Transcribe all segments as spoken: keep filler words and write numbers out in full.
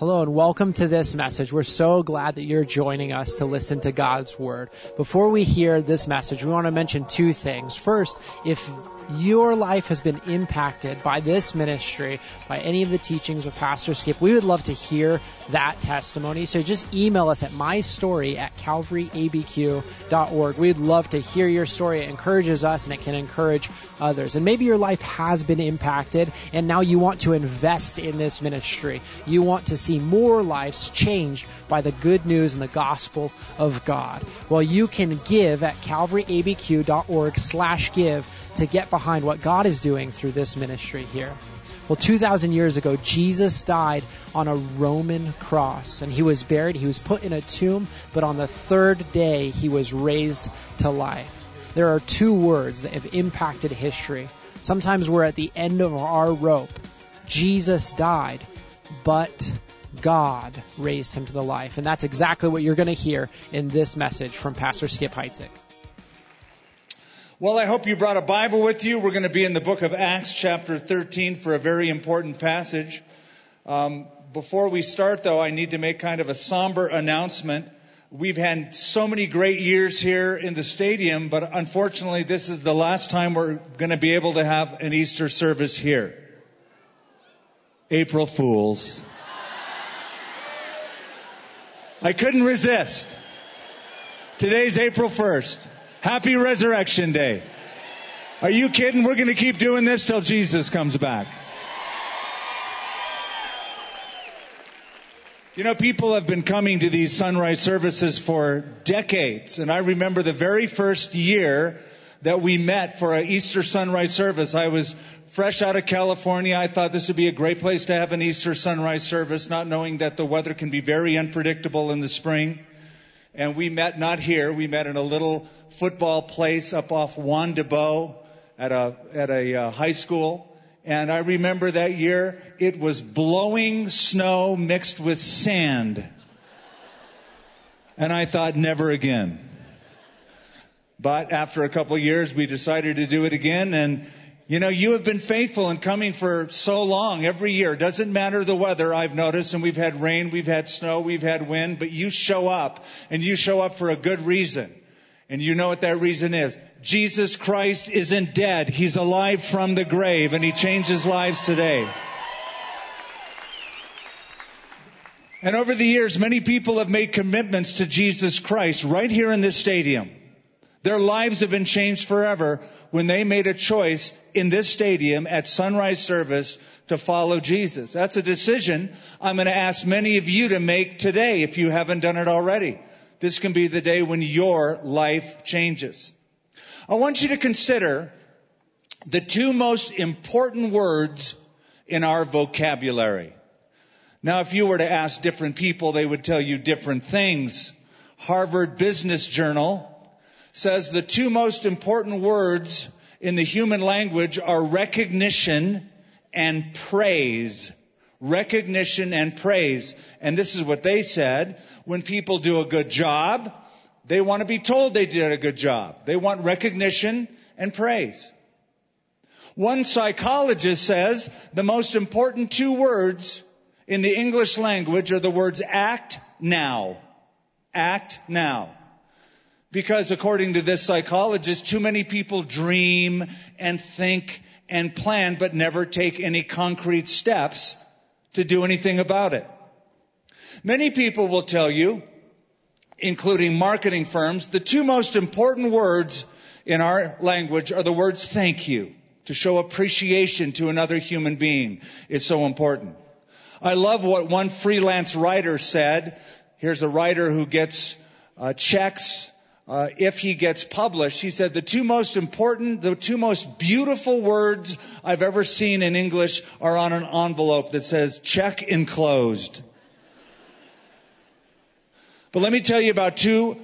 Hello and welcome to this message. We're so glad that you're joining us to listen to God's Word. Before we hear this message, we want to mention two things. First, if your life has been impacted by this ministry, by any of the teachings of Pastor Skip, we would love to hear that testimony. So just email us at my story at calvary a b q dot org. We'd love to hear your story. It encourages us and it can encourage others. And maybe your life has been impacted and now you want to invest in this ministry. You want to see more lives changed by the good news and the gospel of God. Well, you can give at calvary a b q dot org slash give to get behind what God is doing through this ministry here. Well, two thousand years ago, Jesus died on a Roman cross, and he was buried. He was put in a tomb, but on the third day, he was raised to life. There are two words that have impacted history. Sometimes we're at the end of our rope. Jesus died, but God raised him to the life. And that's exactly what you're going to hear in this message from Pastor Skip Heitzig. Well, I hope you brought a Bible with you. We're going to be in the book of Acts chapter thirteen for a very important passage. Um, before we start, though, I need to make kind of a somber announcement. We've had so many great years here in the stadium, but unfortunately, this is the last time we're going to be able to have an Easter service here. April Fools. I couldn't resist. Today's April first. Happy Resurrection Day. Are you kidding? We're going to keep doing this till Jesus comes back. You know, people have been coming to these sunrise services for decades. And I remember the very first year that we met for an Easter sunrise service. I was fresh out of California. I thought this would be a great place to have an Easter sunrise service, not knowing that the weather can be very unpredictable in the spring. And we met not here. We met in a little football place up off Juan Debo at a at a uh, high school. And I remember that year it was blowing snow mixed with sand. And I thought, never again. But after a couple of years, we decided to do it again. And, you know, you have been faithful in coming for so long every year. Doesn't matter the weather, I've noticed, and we've had rain, we've had snow, we've had wind, but you show up, and you show up for a good reason. And you know what that reason is. Jesus Christ isn't dead. He's alive from the grave, and he changes lives today. And over the years, many people have made commitments to Jesus Christ right here in this stadium. Their lives have been changed forever when they made a choice in this stadium at sunrise service to follow Jesus. That's a decision I'm going to ask many of you to make today if you haven't done it already. This can be the day when your life changes. I want you to consider the two most important words in our vocabulary. Now, if you were to ask different people, they would tell you different things. Harvard Business Journal says the two most important words in the human language are recognition and praise. Recognition and praise. And this is what they said. When people do a good job, they want to be told they did a good job. They want recognition and praise. One psychologist says the most important two words in the English language are the words act now. Act now. Because according to this psychologist, too many people dream and think and plan, but never take any concrete steps to do anything about it. Many people will tell you, including marketing firms, the two most important words in our language are the words thank you. To show appreciation to another human being is so important. I love what one freelance writer said. Here's a writer who gets uh, checks. Uh, if he gets published, he said, the two most important, the two most beautiful words I've ever seen in English are on an envelope that says, check enclosed. But let me tell you about two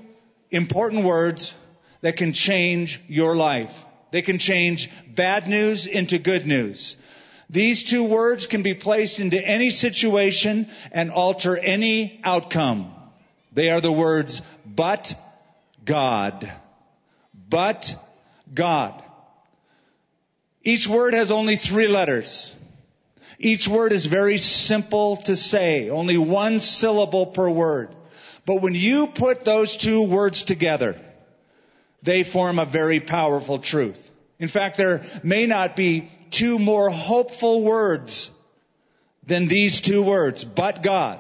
important words that can change your life. They can change bad news into good news. These two words can be placed into any situation and alter any outcome. They are the words, but God. But God. Each word has only three letters. Each word is very simple to say, only one syllable per word. But when you put those two words together, they form a very powerful truth. In fact, there may not be two more hopeful words than these two words, but God,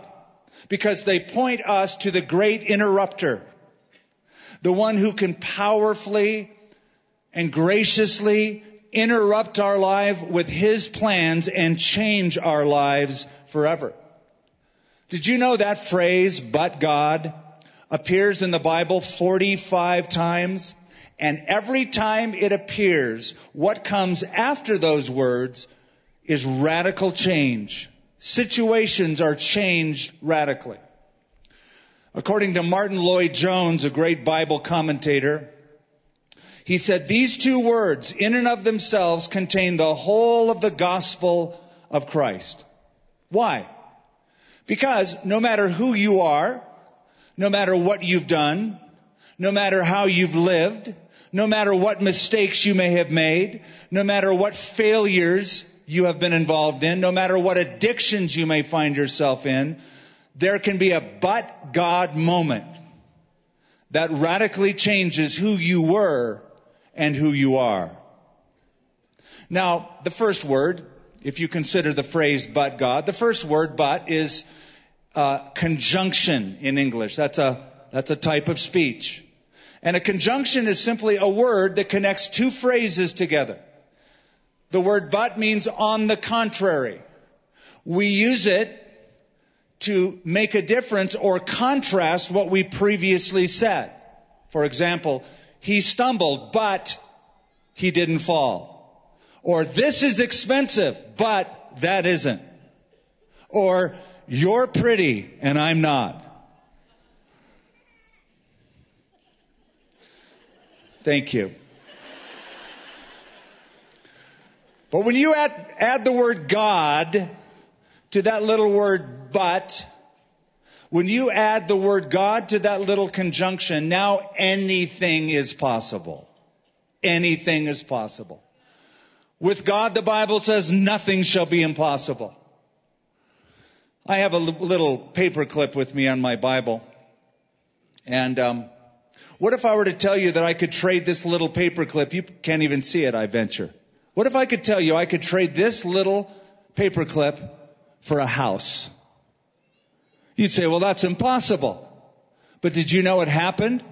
because they point us to the great interrupter, the one who can powerfully and graciously interrupt our life with his plans and change our lives forever. Did you know that phrase, but God, appears in the Bible forty-five times? And every time it appears, what comes after those words is radical change. Situations are changed radically. According to Martin Lloyd Jones, a great Bible commentator, he said, these two words in and of themselves contain the whole of the gospel of Christ. Why? Because no matter who you are, no matter what you've done, no matter how you've lived, no matter what mistakes you may have made, no matter what failures you have been involved in, no matter what addictions you may find yourself in, there can be a but God moment that radically changes who you were and who you are. Now, the first word, if you consider the phrase but God, the first word but is uh, conjunction in English. That's a That's a type of speech. And a conjunction is simply a word that connects two phrases together. The word but means on the contrary. We use it to make a difference or contrast what we previously said. For example, he stumbled, but he didn't fall. Or this is expensive, but that isn't. Or you're pretty and I'm not. Thank you. But when you add, add the word God to that little word but, when you add the word God to that little conjunction, now anything is possible. Anything is possible. With God, the Bible says, nothing shall be impossible. I have a little paper clip with me on my Bible. And, um, What if I were to tell you that I could trade this little paperclip? You can't even see it, I venture. What if I could tell you I could trade this little paperclip for a house? You'd say, well, that's impossible. But did you know it happened?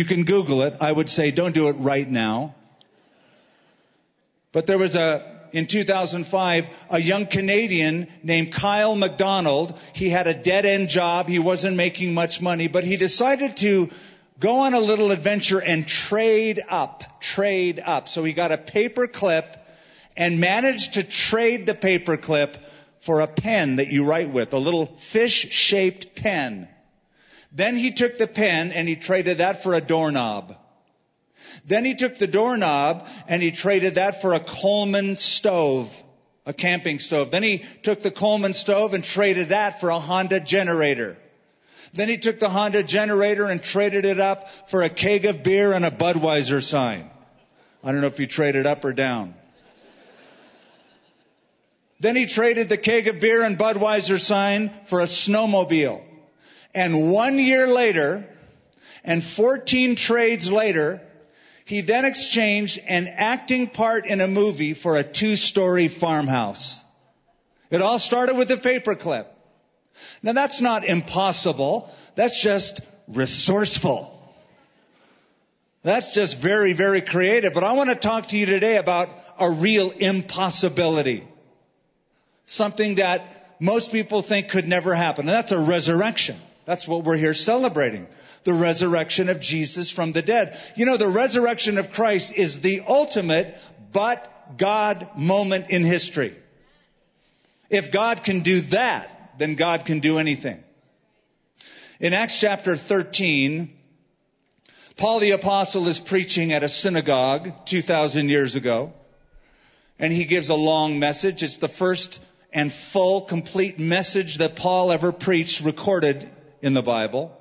You can Google it. I would say, don't do it right now. But there was a, in two thousand five, a young Canadian named Kyle McDonald. He had a dead-end job. He wasn't making much money, but he decided to go on a little adventure and trade up, trade up. So he got a paper clip and managed to trade the paper clip for a pen that you write with, a little fish-shaped pen. Then he took the pen and he traded that for a doorknob. Then he took the doorknob and he traded that for a Coleman stove, a camping stove. Then he took the Coleman stove and traded that for a Honda generator. Then he took the Honda generator and traded it up for a keg of beer and a Budweiser sign. I don't know if he traded up or down. Then he traded the keg of beer and Budweiser sign for a snowmobile. And one year later, and fourteen trades later, he then exchanged an acting part in a movie for a two-story farmhouse. It all started with a paperclip. Now, that's not impossible. That's just resourceful. That's just very, very creative. But I want to talk to you today about a real impossibility, something that most people think could never happen. And that's a resurrection. That's what we're here celebrating, the resurrection of Jesus from the dead. You know, the resurrection of Christ is the ultimate but God moment in history. If God can do that, then God can do anything. In Acts chapter thirteen, Paul the Apostle is preaching at a synagogue two thousand years ago, and he gives a long message. It's the first and full, complete message that Paul ever preached, recorded in the Bible.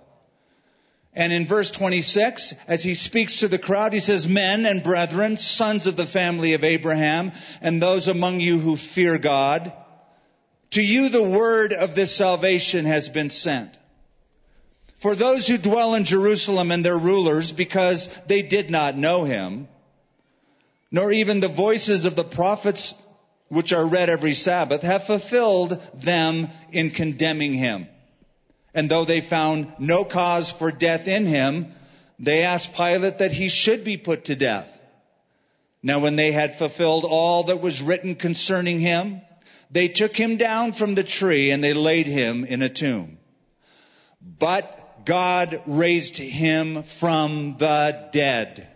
And in verse twenty-six, as he speaks to the crowd, he says, men and brethren, sons of the family of Abraham, and those among you who fear God, To you the word of this salvation has been sent. For those who dwell in Jerusalem and their rulers, because they did not know him, nor even the voices of the prophets which are read every Sabbath, have fulfilled them in condemning him. And though they found no cause for death in him, they asked Pilate that he should be put to death. Now when they had fulfilled all that was written concerning him, they took him down from the tree and they laid him in a tomb. But God raised him from the dead.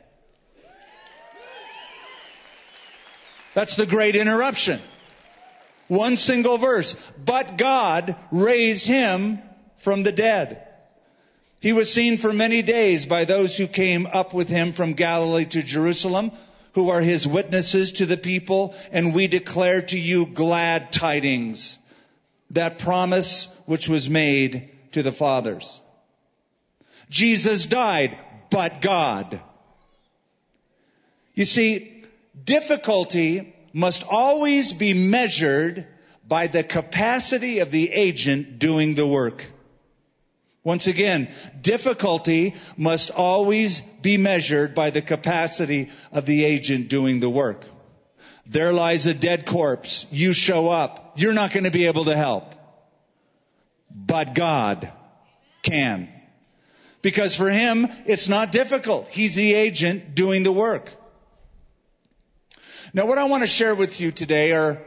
That's the great interruption. One single verse. But God raised him from the dead. He was seen for many days by those who came up with him from Galilee to Jerusalem, who are his witnesses to the people, and we declare to you glad tidings, that promise which was made to the fathers. Jesus died, but God. You see, difficulty must always be measured by the capacity of the agent doing the work. Once again, difficulty must always be measured by the capacity of the agent doing the work. There lies a dead corpse. You show up. You're not going to be able to help. But God can. Because for him, it's not difficult. He's the agent doing the work. Now, what I want to share with you today are,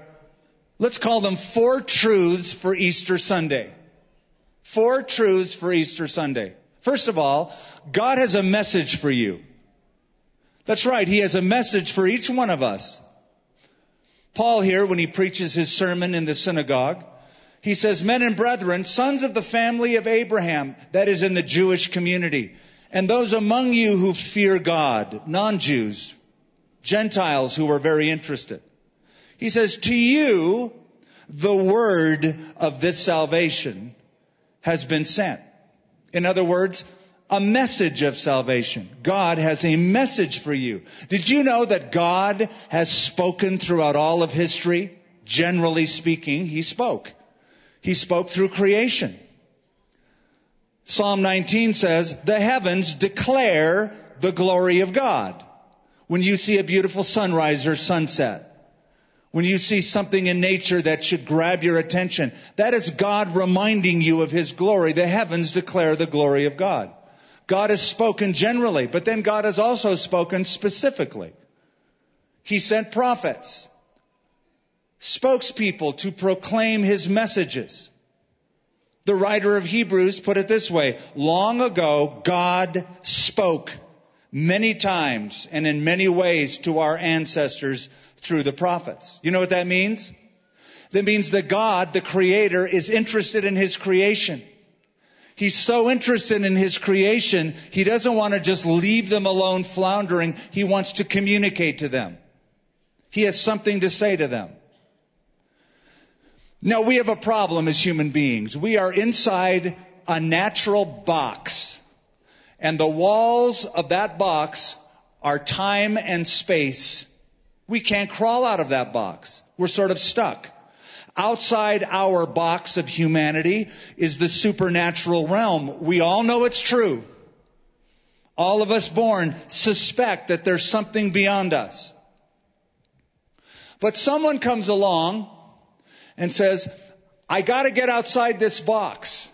let's call them four truths for Easter Sunday. Four truths for Easter Sunday. First of all, God has a message for you. That's right. He has a message for each one of us. Paul here, when he preaches his sermon in the synagogue, he says, men and brethren, sons of the family of Abraham, that is in the Jewish community, and those among you who fear God, non-Jews, Gentiles who are very interested. He says, to you, the word of this salvation has been sent. In other words, a message of salvation. God has a message for you. Did you know that God has spoken throughout all of history? Generally speaking, he spoke. He spoke through creation. Psalm nineteen says, the heavens declare the glory of God. When you see a beautiful sunrise or sunset, when you see something in nature that should grab your attention, that is God reminding you of his glory. The heavens declare the glory of God. God has spoken generally, but then God has also spoken specifically. He sent prophets, spokespeople to proclaim his messages. The writer of Hebrews put it this way, long ago God spoke many times and in many ways to our ancestors through the prophets. You know what that means? That means that God, the creator, is interested in his creation. He's so interested in his creation, he doesn't want to just leave them alone floundering. He wants to communicate to them. He has something to say to them. Now, we have a problem as human beings. We are inside a natural box. And the walls of that box are time and space. We can't crawl out of that box. We're sort of stuck. Outside our box of humanity is the supernatural realm. We all know it's true. All of us born suspect that there's something beyond us. But someone comes along and says, I got to get outside this box.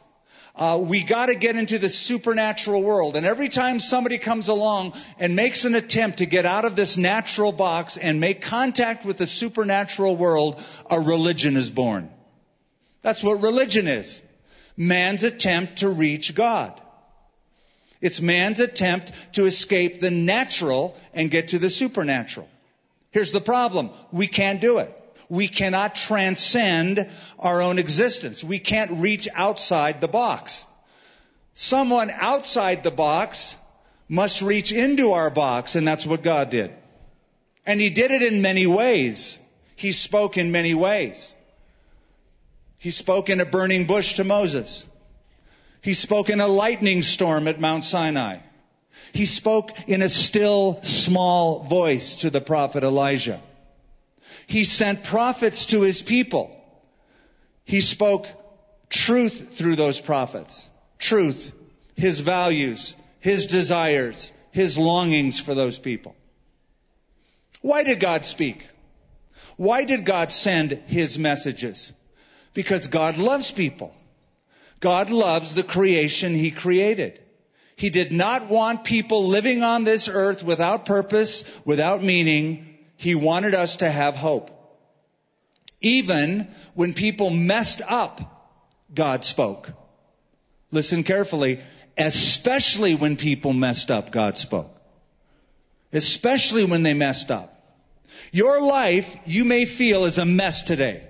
Uh, we got to get into the supernatural world. And every time somebody comes along and makes an attempt to get out of this natural box and make contact with the supernatural world, a religion is born. That's what religion is. Man's attempt to reach God. It's man's attempt to escape the natural and get to the supernatural. Here's the problem. We can't do it. We cannot transcend our own existence. We can't reach outside the box. Someone outside the box must reach into our box, and that's what God did. And he did it in many ways. He spoke in many ways. He spoke in a burning bush to Moses. He spoke in a lightning storm at Mount Sinai. He spoke in a still, small voice to the prophet Elijah. He sent prophets to his people. He spoke truth through those prophets. Truth, his values, his desires, his longings for those people. Why did God speak? Why did God send his messages? Because God loves people. God loves the creation he created. He did not want people living on this earth without purpose, without meaning. He wanted us to have hope. Even when people messed up, God spoke. Listen carefully. Especially when people messed up, God spoke. Especially when they messed up. Your life, you may feel, is a mess today.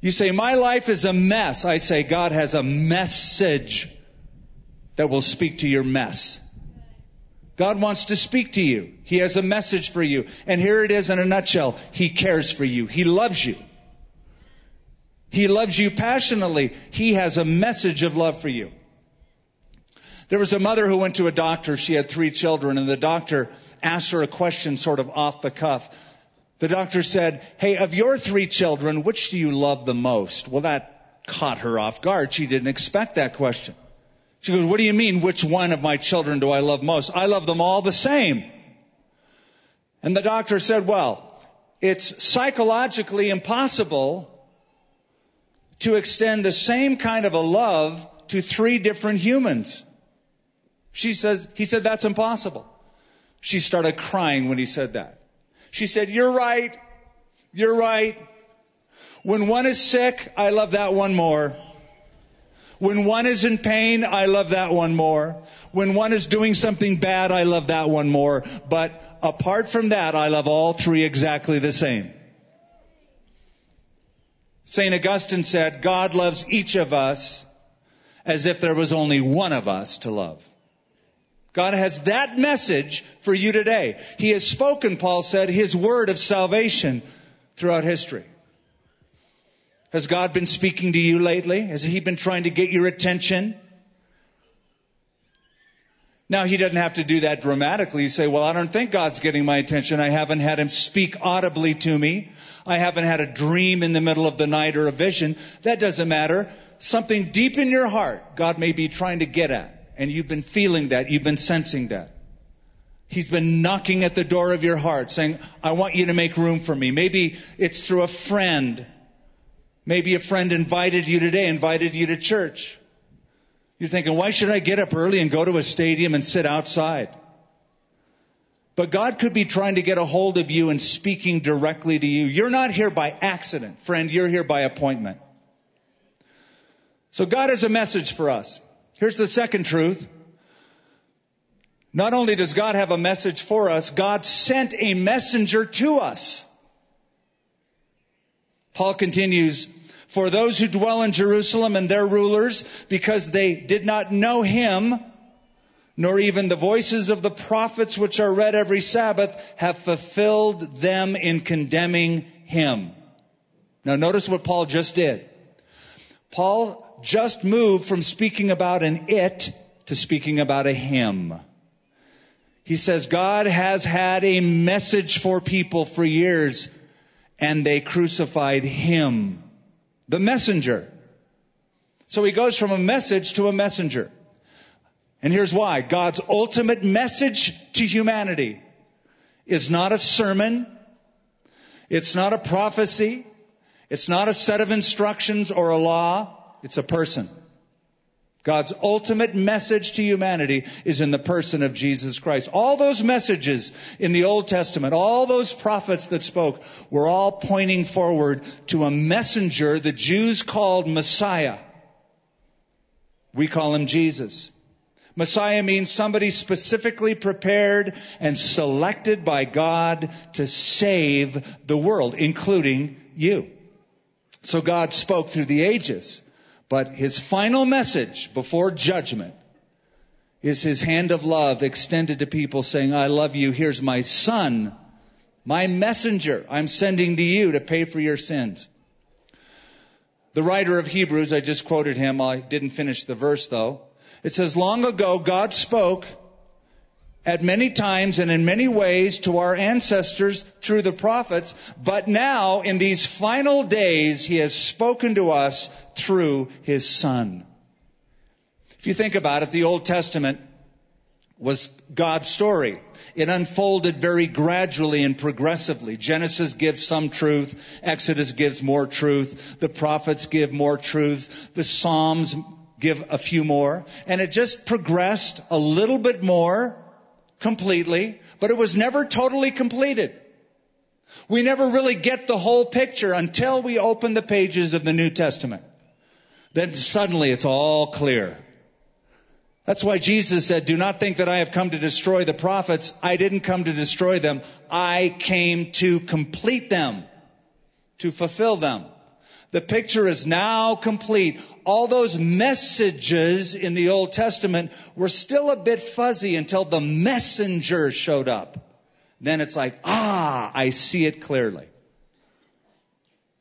You say, my life is a mess. I say, God has a message that will speak to your mess. God wants to speak to you. He has a message for you. And here it is in a nutshell. He cares for you. He loves you. He loves you passionately. He has a message of love for you. There was a mother who went to a doctor. She had three children, and the doctor asked her a question sort of off the cuff. The doctor said, hey, of your three children, which do you love the most? Well, that caught her off guard. She didn't expect that question. She goes, what do you mean, which one of my children do I love most? I love them all the same. And the doctor said, well, it's psychologically impossible to extend the same kind of a love to three different humans. She says, he said, that's impossible. She started crying when he said that. She said, you're right. You're right. When one is sick, I love that one more. When one is in pain, I love that one more. When one is doing something bad, I love that one more. But apart from that, I love all three exactly the same. Saint Augustine said, God loves each of us as if there was only one of us to love. God has that message for you today. He has spoken, Paul said, his word of salvation throughout history. Has God been speaking to you lately? Has he been trying to get your attention? Now, he doesn't have to do that dramatically. You say, well, I don't think God's getting my attention. I haven't had him speak audibly to me. I haven't had a dream in the middle of the night or a vision. That doesn't matter. Something deep in your heart, God may be trying to get at. And you've been feeling that. You've been sensing that. He's been knocking at the door of your heart saying, I want you to make room for me. Maybe it's through a friend. Maybe a friend invited you today, invited you to church. You're thinking, why should I get up early and go to a stadium and sit outside? But God could be trying to get a hold of you and speaking directly to you. You're not here by accident, friend. You're here by appointment. So God has a message for us. Here's the second truth. Not only does God have a message for us, God sent a messenger to us. Paul continues, for those who dwell in Jerusalem and their rulers, because they did not know him, nor even the voices of the prophets which are read every Sabbath, have fulfilled them in condemning him. Now notice what Paul just did. Paul just moved from speaking about an it to speaking about a him. He says, God has had a message for people for years, and they crucified him, the messenger. So he goes from a message to a messenger. And here's why. God's ultimate message to humanity is not a sermon. It's not a prophecy. It's not a set of instructions or a law. It's a person. God's ultimate message to humanity is in the person of Jesus Christ. All those messages in the Old Testament, all those prophets that spoke, were all pointing forward to a messenger the Jews called Messiah. We call him Jesus. Messiah means somebody specifically prepared and selected by God to save the world, including you. So God spoke through the ages. But his final message before judgment is his hand of love extended to people saying, I love you. Here's my son, my messenger I'm sending to you to pay for your sins. The writer of Hebrews, I just quoted him. I didn't finish the verse, though. It says, long ago, God spoke at many times and in many ways to our ancestors through the prophets, but now in these final days he has spoken to us through his Son. If you think about it, the Old Testament was God's story. It unfolded very gradually and progressively. Genesis gives some truth. Exodus gives more truth. The prophets give more truth. The Psalms give a few more. And it just progressed a little bit more completely, but it was never totally completed. We never really get the whole picture until we open the pages of the New Testament. Then suddenly it's all clear. That's why Jesus said, "Do not think that I have come to destroy the prophets. I didn't come to destroy them. I came to complete them, to fulfill them." The picture is now complete. All those messages in the Old Testament were still a bit fuzzy until the messenger showed up. Then it's like, ah, I see it clearly.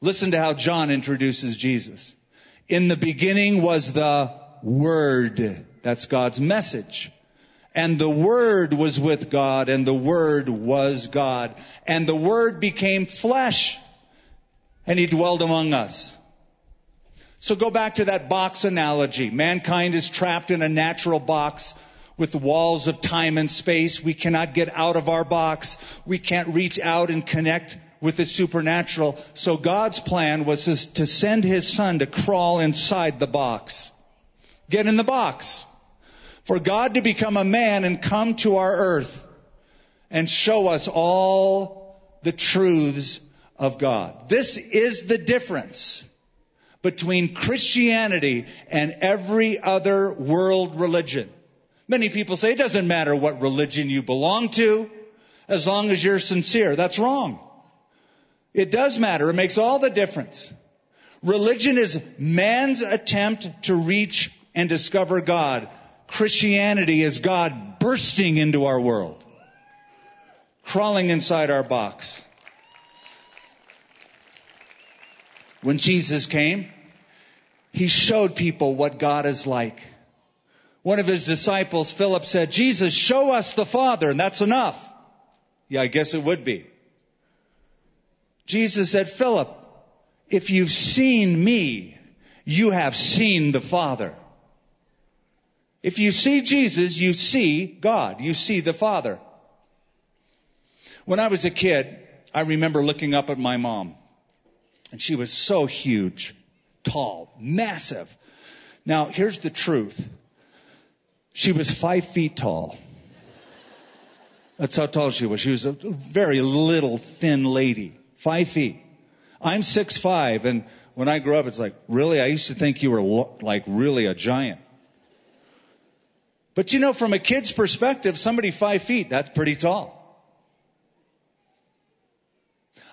Listen to how John introduces Jesus. In the beginning was the Word. That's God's message. And the Word was with God, and the Word was God. And the Word became flesh, and he dwelled among us. So go back to that box analogy. Mankind is trapped in a natural box with the walls of time and space. We cannot get out of our box. We can't reach out and connect with the supernatural. So God's plan was to send his Son to crawl inside the box. Get in the box. For God to become a man and come to our earth and show us all the truths of God. This is the difference between Christianity and every other world religion. Many people say it doesn't matter what religion you belong to as long as you're sincere. That's wrong. It does matter. It makes all the difference. Religion is man's attempt to reach and discover God. Christianity is God bursting into our world, crawling inside our box. When Jesus came, he showed people what God is like. One of his disciples, Philip, said, "Jesus, show us the Father, and that's enough." Yeah, I guess it would be. Jesus said, "Philip, if you've seen me, you have seen the Father." If you see Jesus, you see God. You see the Father. When I was a kid, I remember looking up at my mom. And she was so huge, tall, massive. Now, here's the truth. She was five feet tall. That's how tall she was. She was a very little, thin lady. Five feet. I'm six five, and when I grew up, it's like, really? I used to think you were like really a giant. But you know, from a kid's perspective, somebody five feet, that's pretty tall.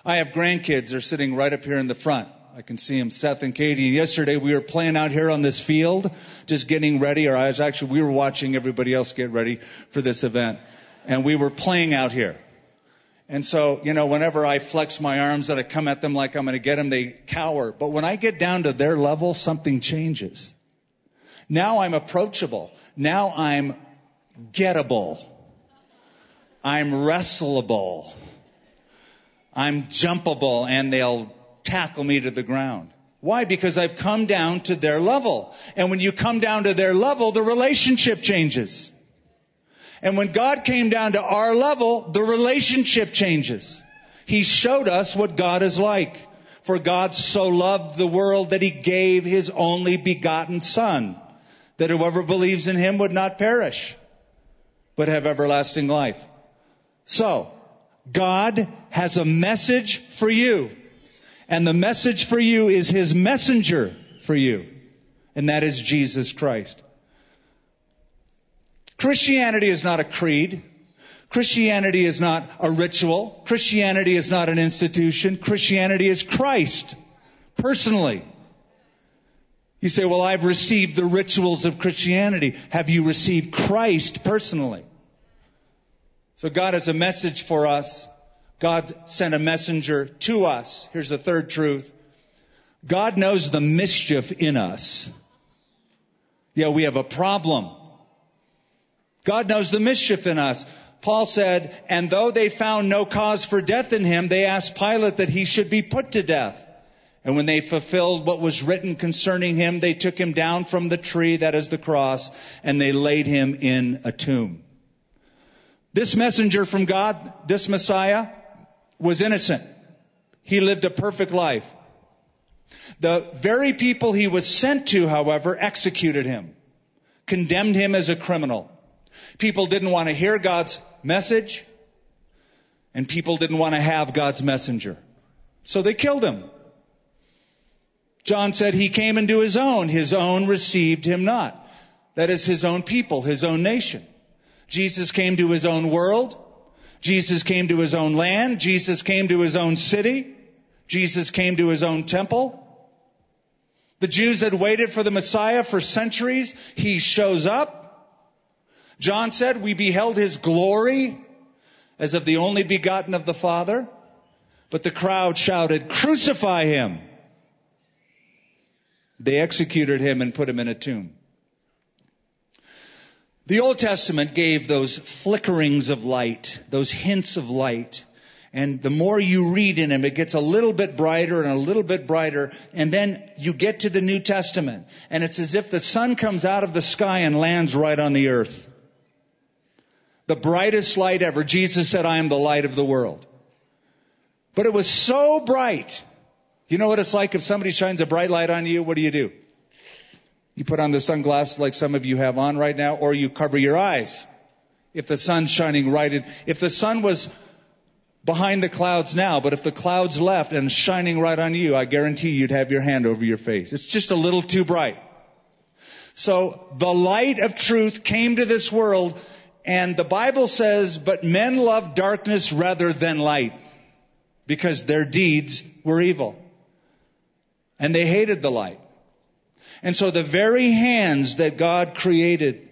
I have grandkids. They're sitting right up here in the front. I can see them, Seth and Katie. Yesterday we were playing out here on this field, just getting ready. Or I was actually, we were watching everybody else get ready for this event. And we were playing out here. And so, you know, whenever I flex my arms and I come at them like I'm going to get them, they cower. But when I get down to their level, something changes. Now I'm approachable. Now I'm gettable. I'm wrestleable. I'm jumpable, and they'll tackle me to the ground. Why? Because I've come down to their level. And when you come down to their level, the relationship changes. And when God came down to our level, the relationship changes. He showed us what God is like. For God so loved the world that he gave his only begotten Son, that whoever believes in him would not perish, but have everlasting life. So, God has a message for you. And the message for you is his messenger for you. And that is Jesus Christ. Christianity is not a creed. Christianity is not a ritual. Christianity is not an institution. Christianity is Christ, personally. You say, well, I've received the rituals of Christianity. Have you received Christ personally? So God has a message for us. God sent a messenger to us. Here's the third truth. God knows the mischief in us. Yeah, we have a problem. God knows the mischief in us. Paul said, and though they found no cause for death in him, they asked Pilate that he should be put to death. And when they fulfilled what was written concerning him, they took him down from the tree, that is the cross, and they laid him in a tomb. This messenger from God, this Messiah, was innocent. He lived a perfect life. The very people he was sent to, however, executed him, condemned him as a criminal. People didn't want to hear God's message, and people didn't want to have God's messenger. So they killed him. John said he came into his own. His own received him not. That is his own people, his own nation. Jesus came to his own world. Jesus came to his own land. Jesus came to his own city. Jesus came to his own temple. The Jews had waited for the Messiah for centuries. He shows up. John said, we beheld his glory as of the only begotten of the Father. But the crowd shouted, crucify him. They executed him and put him in a tomb. The Old Testament gave those flickerings of light, those hints of light. And the more you read in him, it gets a little bit brighter and a little bit brighter. And then you get to the New Testament. And it's as if the sun comes out of the sky and lands right on the earth. The brightest light ever. Jesus said, I am the light of the world. But it was so bright. You know what it's like if somebody shines a bright light on you? What do you do? You put on the sunglasses like some of you have on right now, or you cover your eyes. If the sun's shining right in, if the sun was behind the clouds now, but if the clouds left and shining right on you, I guarantee you'd have your hand over your face. It's just a little too bright. So the light of truth came to this world, and the Bible says, but men loved darkness rather than light because their deeds were evil. And they hated the light. And so the very hands that God created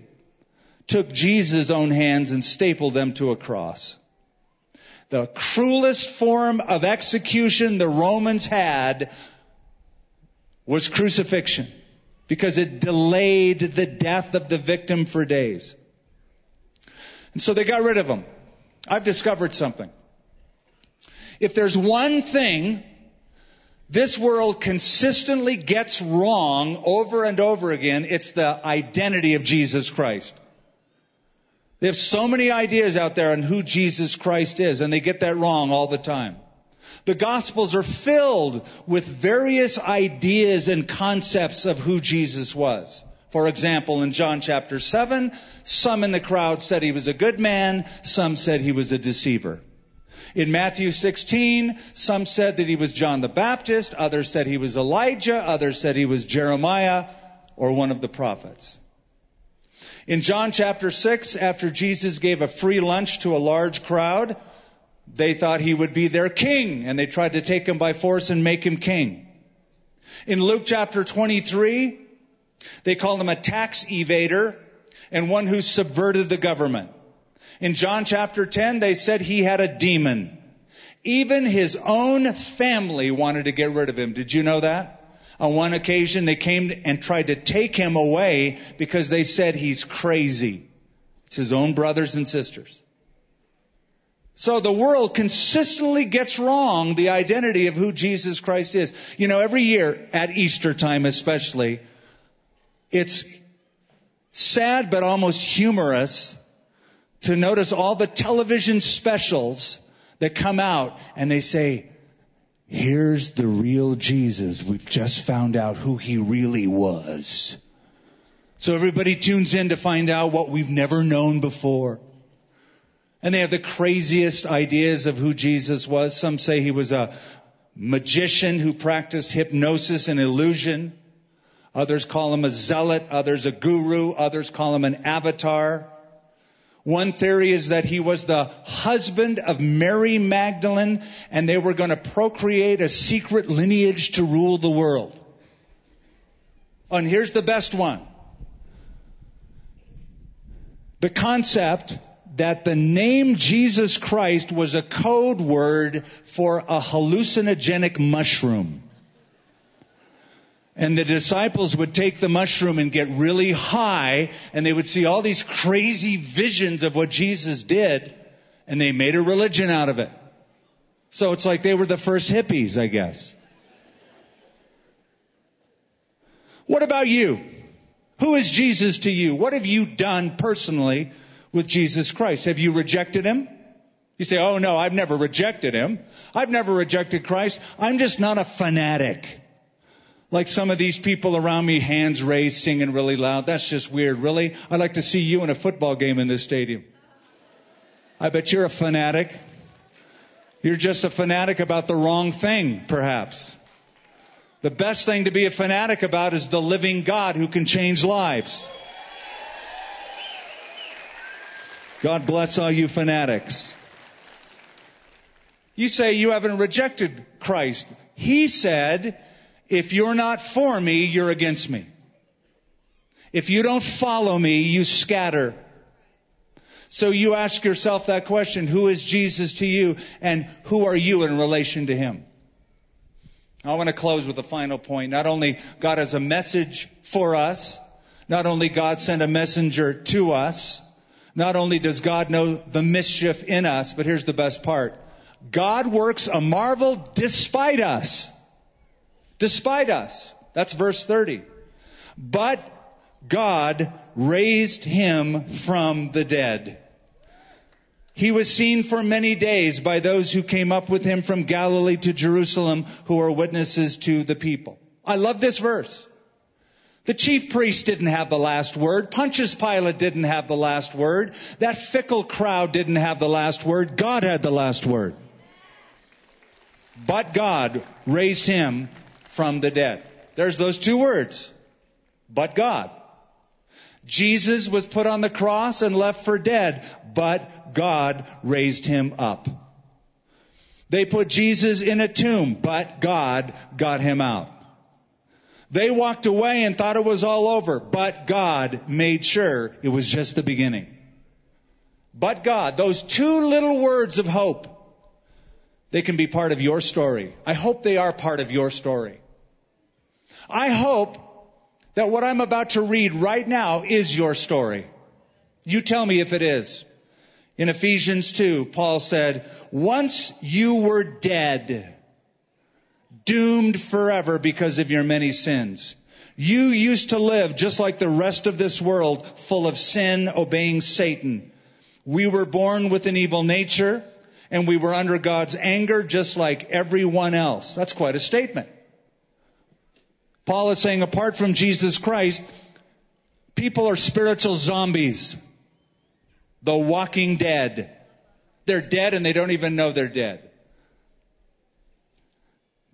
took Jesus' own hands and stapled them to a cross. The cruelest form of execution the Romans had was crucifixion, because it delayed the death of the victim for days. And so they got rid of him. I've discovered something. If there's one thing this world consistently gets wrong over and over again, it's the identity of Jesus Christ. They have so many ideas out there on who Jesus Christ is, and they get that wrong all the time. The Gospels are filled with various ideas and concepts of who Jesus was. For example, in John chapter seven, some in the crowd said he was a good man, some said he was a deceiver. In Matthew sixteen, some said that he was John the Baptist, others said he was Elijah, others said he was Jeremiah or one of the prophets. In John chapter six, after Jesus gave a free lunch to a large crowd, they thought he would be their king, and they tried to take him by force and make him king. In Luke chapter twenty-three, they called him a tax evader and one who subverted the government. In John chapter ten, they said he had a demon. Even his own family wanted to get rid of him. Did you know that? On one occasion, they came and tried to take him away because they said he's crazy. It's his own brothers and sisters. So the world consistently gets wrong the identity of who Jesus Christ is. You know, every year, at Easter time especially, it's sad but almost humorous to notice all the television specials that come out, and they say, here's the real Jesus. We've just found out who he really was. So everybody tunes in to find out what we've never known before. And they have the craziest ideas of who Jesus was. Some say he was a magician who practiced hypnosis and illusion. Others call him a zealot. Others a guru. Others call him an avatar. One theory is that he was the husband of Mary Magdalene, and they were going to procreate a secret lineage to rule the world. And here's the best one. The concept that the name Jesus Christ was a code word for a hallucinogenic mushroom. And the disciples would take the mushroom and get really high, and they would see all these crazy visions of what Jesus did, and they made a religion out of it. So it's like they were the first hippies, I guess. What about you? Who is Jesus to you? What have you done personally with Jesus Christ? Have you rejected him? You say, oh no, I've never rejected him. I've never rejected Christ. I'm just not a fanatic. Like some of these people around me, hands raised, singing really loud. That's just weird, really. I'd like to see you in a football game in this stadium. I bet you're a fanatic. You're just a fanatic about the wrong thing, perhaps. The best thing to be a fanatic about is the living God who can change lives. God bless all you fanatics. You say you haven't rejected Christ. He said, if you're not for me, you're against me. If you don't follow me, you scatter. So you ask yourself that question, who is Jesus to you and who are you in relation to him? I want to close with a final point. Not only God has a message for us, not only God sent a messenger to us, not only does God know the mischief in us, but here's the best part. God works a marvel despite us. Despite us. That's verse thirty. But God raised him from the dead. He was seen for many days by those who came up with him from Galilee to Jerusalem, who are witnesses to the people. I love this verse. The chief priests didn't have the last word. Pontius Pilate didn't have the last word. That fickle crowd didn't have the last word. God had the last word. But God raised him from the dead. There's those two words. But God. Jesus was put on the cross and left for dead, but God raised him up. They put Jesus in a tomb, but God got him out. They walked away and thought it was all over, but God made sure it was just the beginning. But God, those two little words of hope, they can be part of your story. I hope they are part of your story. I hope that what I'm about to read right now is your story. You tell me if it is. In Ephesians two, Paul said, once you were dead, doomed forever because of your many sins. You used to live just like the rest of this world, full of sin, obeying Satan. We were born with an evil nature, and we were under God's anger just like everyone else. That's quite a statement. Paul is saying, apart from Jesus Christ, people are spiritual zombies. The walking dead. They're dead and they don't even know they're dead.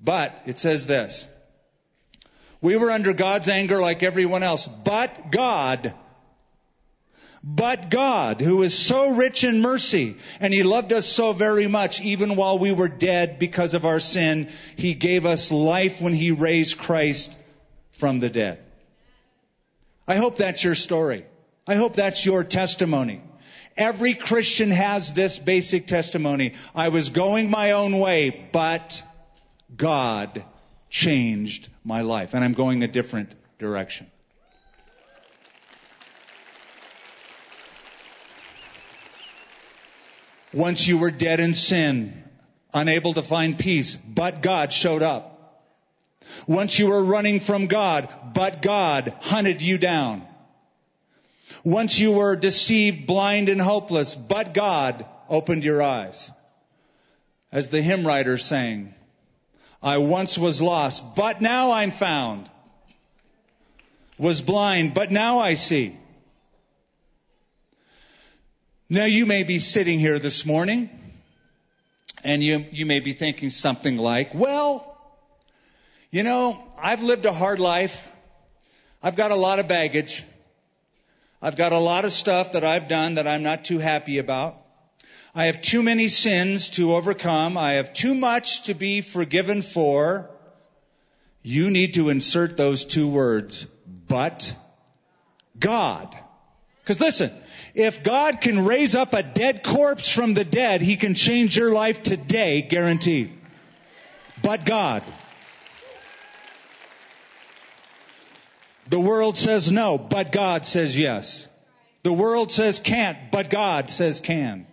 But it says this. We were under God's anger like everyone else, but God, but God, who is so rich in mercy, and he loved us so very much, even while we were dead because of our sin, he gave us life when he raised Christ from the dead. I hope that's your story. I hope that's your testimony. Every Christian has this basic testimony. I was going my own way, but God changed my life, and I'm going a different direction. Once you were dead in sin, unable to find peace, but God showed up. Once you were running from God, but God hunted you down. Once you were deceived, blind, and hopeless, but God opened your eyes. As the hymn writer sang, I once was lost, but now I'm found. Was blind, but now I see. Now you may be sitting here this morning, and you, you may be thinking something like, well, you know, I've lived a hard life. I've got a lot of baggage. I've got a lot of stuff that I've done that I'm not too happy about. I have too many sins to overcome. I have too much to be forgiven for. You need to insert those two words, but God. Because listen, if God can raise up a dead corpse from the dead, he can change your life today, guaranteed. But God. The world says no, but God says yes. The world says can't, but God says can.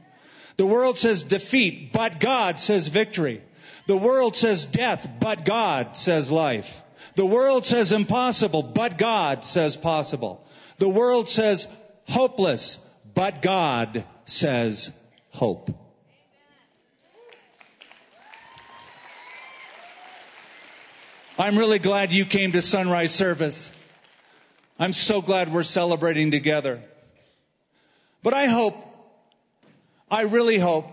The world says defeat, but God says victory. The world says death, but God says life. The world says impossible, but God says possible. The world says hopeless, but God says hope. I'm really glad you came to Sunrise Service. I'm so glad we're celebrating together. But I hope, I really hope,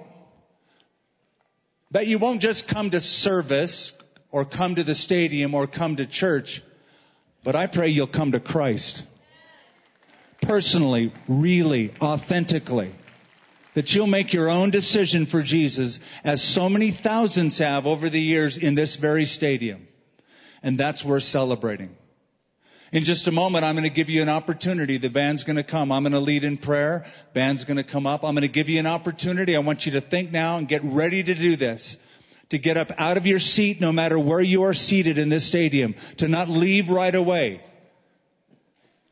that you won't just come to service or come to the stadium or come to church, but I pray you'll come to Christ. Personally, really, authentically. That you'll make your own decision for Jesus, as so many thousands have over the years in this very stadium. And that's worth celebrating. In just a moment, I'm going to give you an opportunity. The band's going to come. I'm going to lead in prayer. Band's going to come up. I'm going to give you an opportunity. I want you to think now and get ready to do this. To get up out of your seat, no matter where you are seated in this stadium. To not leave right away.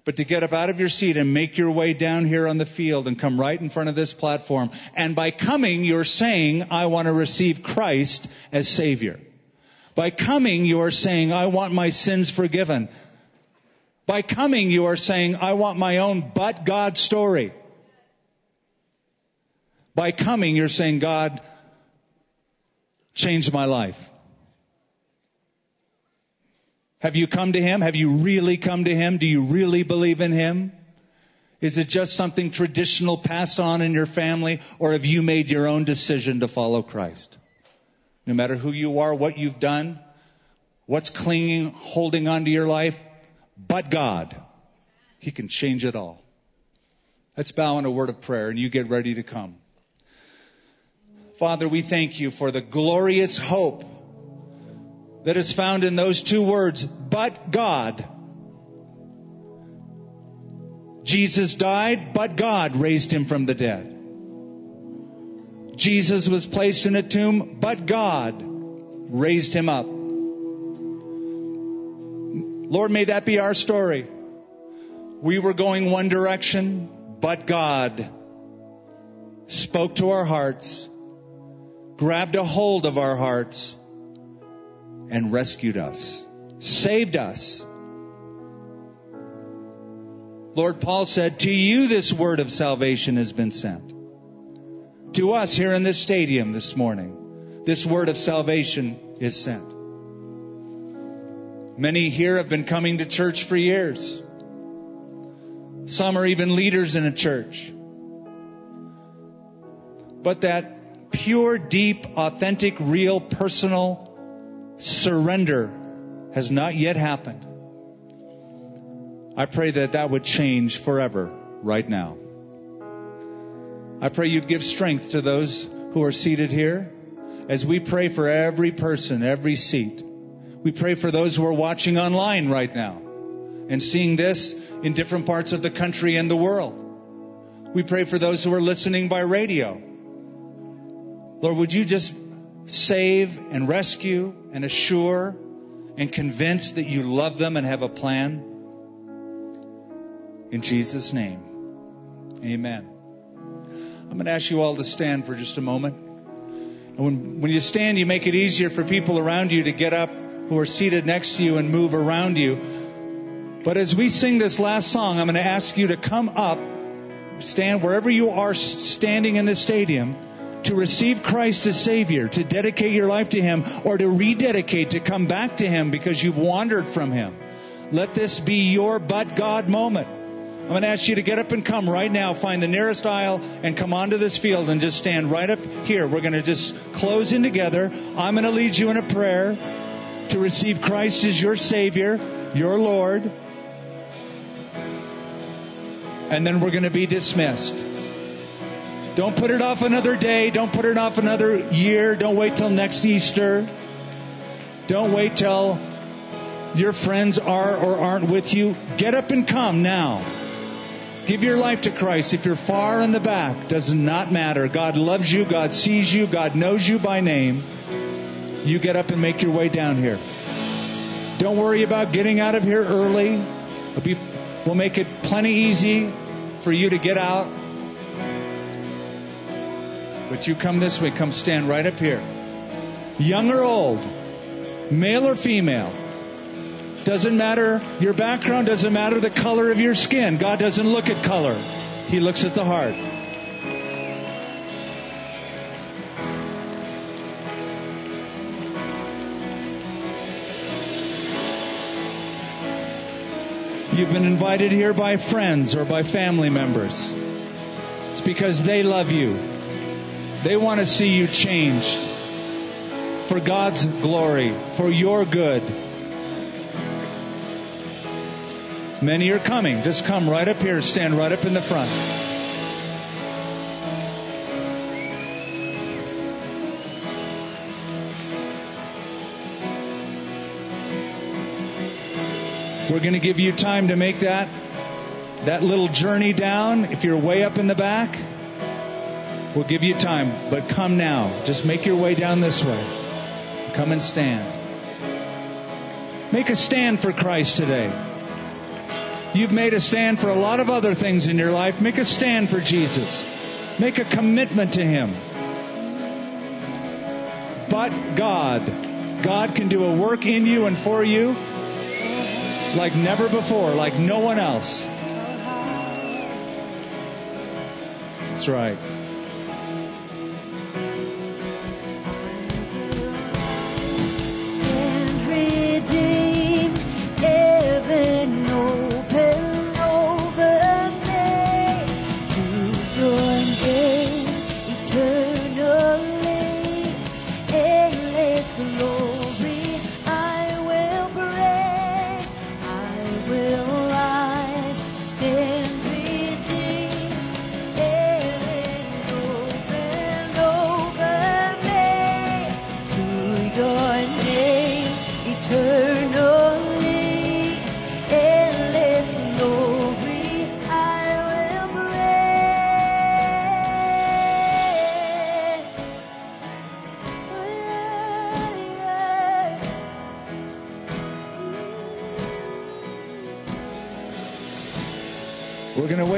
But to get up out of your seat and make your way down here on the field and come right in front of this platform. And by coming, you're saying, I want to receive Christ as Savior. By coming, you are saying, I want my sins forgiven. By coming, you are saying, I want my own but God story. By coming, you're saying, God, change my life. Have you come to Him? Have you really come to Him? Do you really believe in Him? Is it just something traditional passed on in your family? Or have you made your own decision to follow Christ? No matter who you are, what you've done, what's clinging, holding on to your life, but God, He can change it all. Let's bow in a word of prayer and you get ready to come. Father, we thank you for the glorious hope that is found in those two words, but God. Jesus died, but God raised Him from the dead. Jesus was placed in a tomb, but God raised Him up. Lord, may that be our story. We were going one direction, but God spoke to our hearts, grabbed a hold of our hearts, and rescued us, saved us. Lord, Paul said, to you this word of salvation has been sent. To us here in this stadium this morning, this word of salvation is sent. Many here have been coming to church for years. Some are even leaders in a church. But that pure, deep, authentic, real, personal surrender has not yet happened. I pray that that would change forever right now. I pray you'd give strength to those who are seated here as we pray for every person, every seat. We pray for those who are watching online right now and seeing this in different parts of the country and the world. We pray for those who are listening by radio. Lord, would you just save and rescue and assure and convince that you love them and have a plan? In Jesus' name, amen. I'm going to ask you all to stand for just a moment. And when, when you stand, you make it easier for people around you to get up who are seated next to you and move around you. But as we sing this last song, I'm going to ask you to come up, stand wherever you are standing in the stadium, to receive Christ as Savior, to dedicate your life to Him, or to rededicate, to come back to Him because you've wandered from Him. Let this be your but God moment. I'm going to ask you to get up and come right now, find the nearest aisle, and come onto this field and just stand right up here. We're going to just close in together. I'm going to lead you in a prayer to receive Christ as your Savior, your Lord. And then we're going to be dismissed. Don't put it off another day. Don't put it off another year. Don't wait till next Easter. Don't wait till your friends are or aren't with you. Get up and come now. Give your life to Christ. If you're far in the back, does not matter. God loves you. God sees you. God knows you by name. You get up and make your way down here. Don't worry about getting out of here early. It'll be, we'll make it plenty easy for you to get out. But you come this way. Come stand right up here. Young or old, male or female, doesn't matter your background, doesn't matter the color of your skin. God doesn't look at color. He looks at the heart. You've been invited here by friends or by family members. It's because they love you. They want to see you changed for God's glory, for your good. Many are coming. Just come right up here. Stand right up in the front. We're going to give you time to make that that little journey down. If you're way up in the back, we'll give you time. But come now. Just make your way down this way. Come and stand. Make a stand for Christ today. You've made a stand for a lot of other things in your life. Make a stand for Jesus. Make a commitment to Him. But God, God can do a work in you and for you like never before, like no one else. That's right.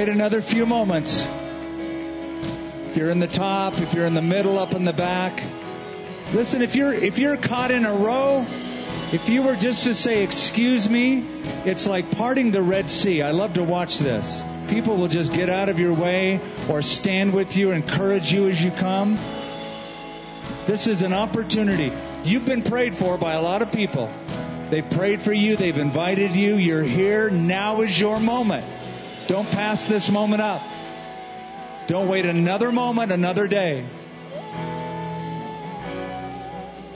Another few moments. If you're in the top, if you're in the middle, up in the back, listen, if you're if you're caught in a row, if you were just to say, excuse me, it's like parting the Red Sea. I love to watch this. People will just get out of your way or stand with you, encourage you as you come. This is an opportunity. You've been prayed for by a lot of people. They prayed for you. They've invited you. You're here. Now is your moment. Don't pass this moment up. Don't wait another moment, another day.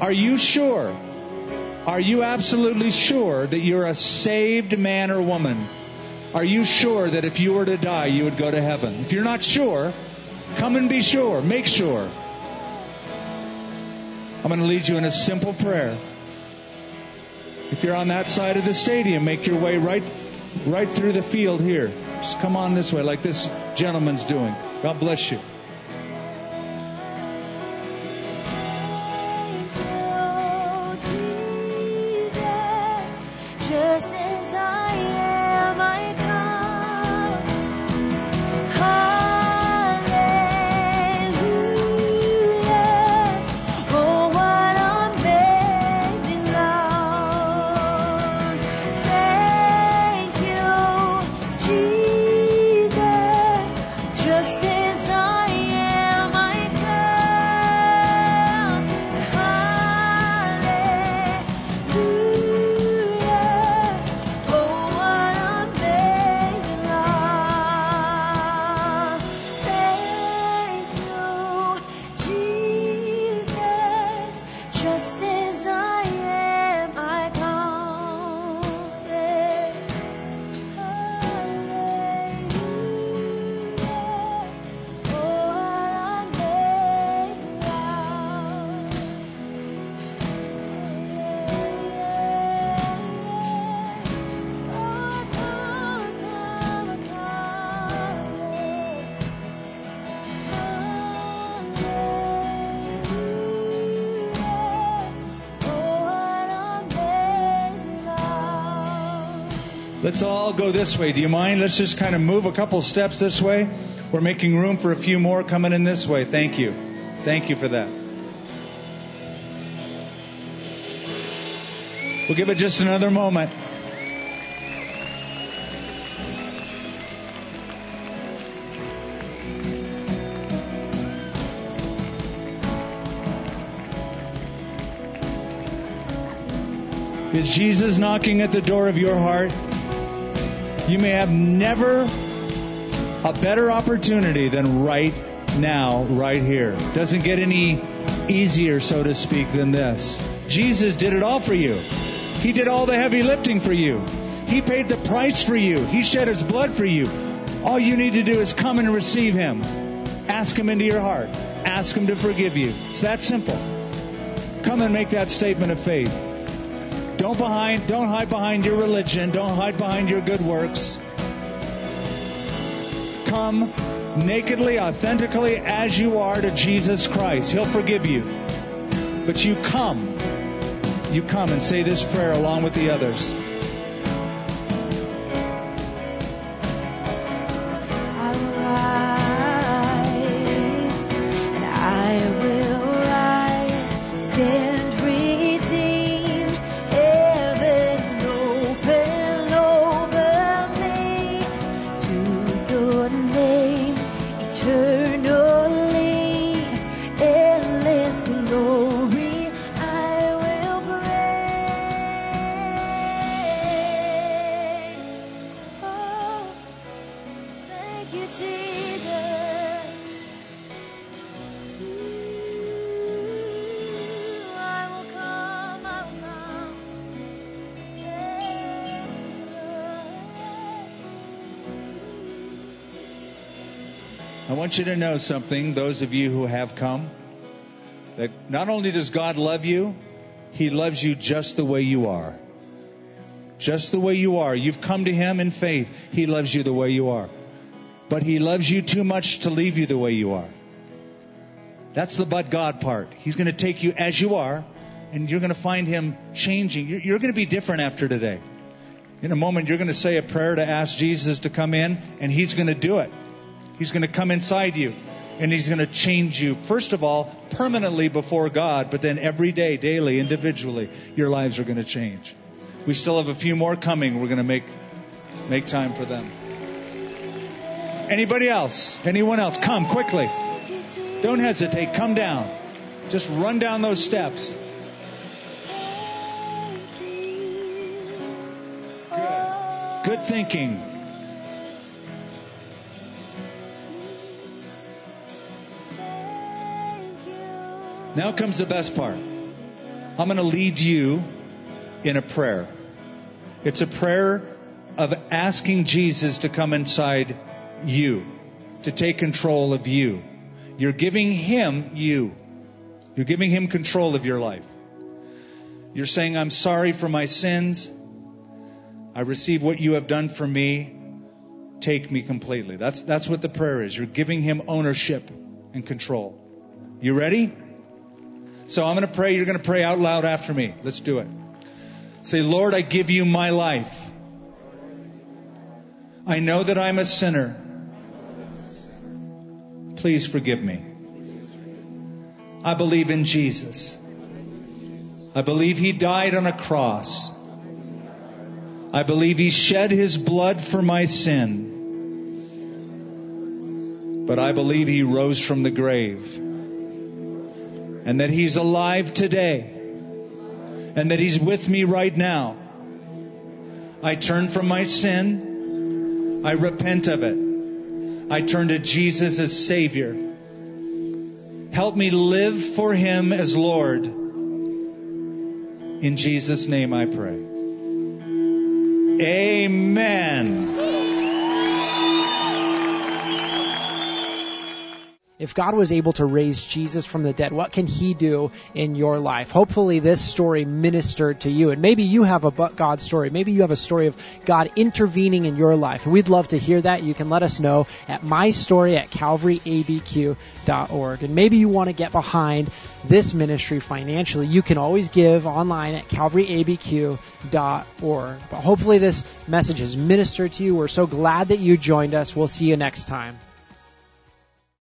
Are you sure? Are you absolutely sure that you're a saved man or woman? Are you sure that if you were to die, you would go to heaven? If you're not sure, come and be sure. Make sure. I'm going to lead you in a simple prayer. If you're on that side of the stadium, make your way right right through the field here. Just come on this way like this gentleman's doing. God bless you. Just as I Let's all go this way. Do you mind? Let's just kind of move a couple steps this way. We're making room for a few more coming in this way. Thank you. Thank you for that. We'll give it just another moment. Is Jesus knocking at the door of your heart? You may have never a better opportunity than right now, right here. Doesn't get any easier, so to speak, than this. Jesus did it all for you. He did all the heavy lifting for you. He paid the price for you. He shed His blood for you. All you need to do is come and receive Him. Ask Him into your heart. Ask Him to forgive you. It's that simple. Come and make that statement of faith. Don't behind, don't hide behind your religion. Don't hide behind your good works. Come nakedly, authentically, as you are to Jesus Christ. He'll forgive you. But you come. You come and say this prayer along with the others. I want you to know something, those of you who have come, that not only does God love you, He loves you just the way you are. Just the way you are. You've come to Him in faith. He loves you the way you are. But He loves you too much to leave you the way you are. That's the but God part. He's going to take you as you are, and you're going to find Him changing. You're going to be different after today. In a moment, you're going to say a prayer to ask Jesus to come in, and He's going to do it. He's going to come inside you, and He's going to change you, first of all, permanently before God, but then every day, daily, individually, your lives are going to change. We still have a few more coming. We're going to make make time for them. Anybody else? Anyone else? Come quickly. Don't hesitate. Come down. Just run down those steps. Good. Good thinking. Now comes the best part. I'm going to lead you in a prayer. It's a prayer of asking Jesus to come inside you, to take control of you. You're giving Him you. You're giving Him control of your life. You're saying, I'm sorry for my sins. I receive what you have done for me. Take me completely. That's, that's what the prayer is. You're giving Him ownership and control. You ready? So I'm going to pray. You're going to pray out loud after me. Let's do it. Say, Lord, I give you my life. I know that I'm a sinner. Please forgive me. I believe in Jesus. I believe He died on a cross. I believe He shed His blood for my sin. But I believe He rose from the grave. And that He's alive today. And that He's with me right now. I turn from my sin. I repent of it. I turn to Jesus as Savior. Help me live for Him as Lord. In Jesus' name I pray. Amen. If God was able to raise Jesus from the dead, what can he do in your life? Hopefully this story ministered to you. And maybe you have a God story. Maybe you have a story of God intervening in your life. And we'd love to hear that. You can let us know at my story at calvary a b q dot org. And maybe you want to get behind this ministry financially. You can always give online at calvary a b q dot org. But hopefully this message has ministered to you. We're so glad that you joined us. We'll see you next time.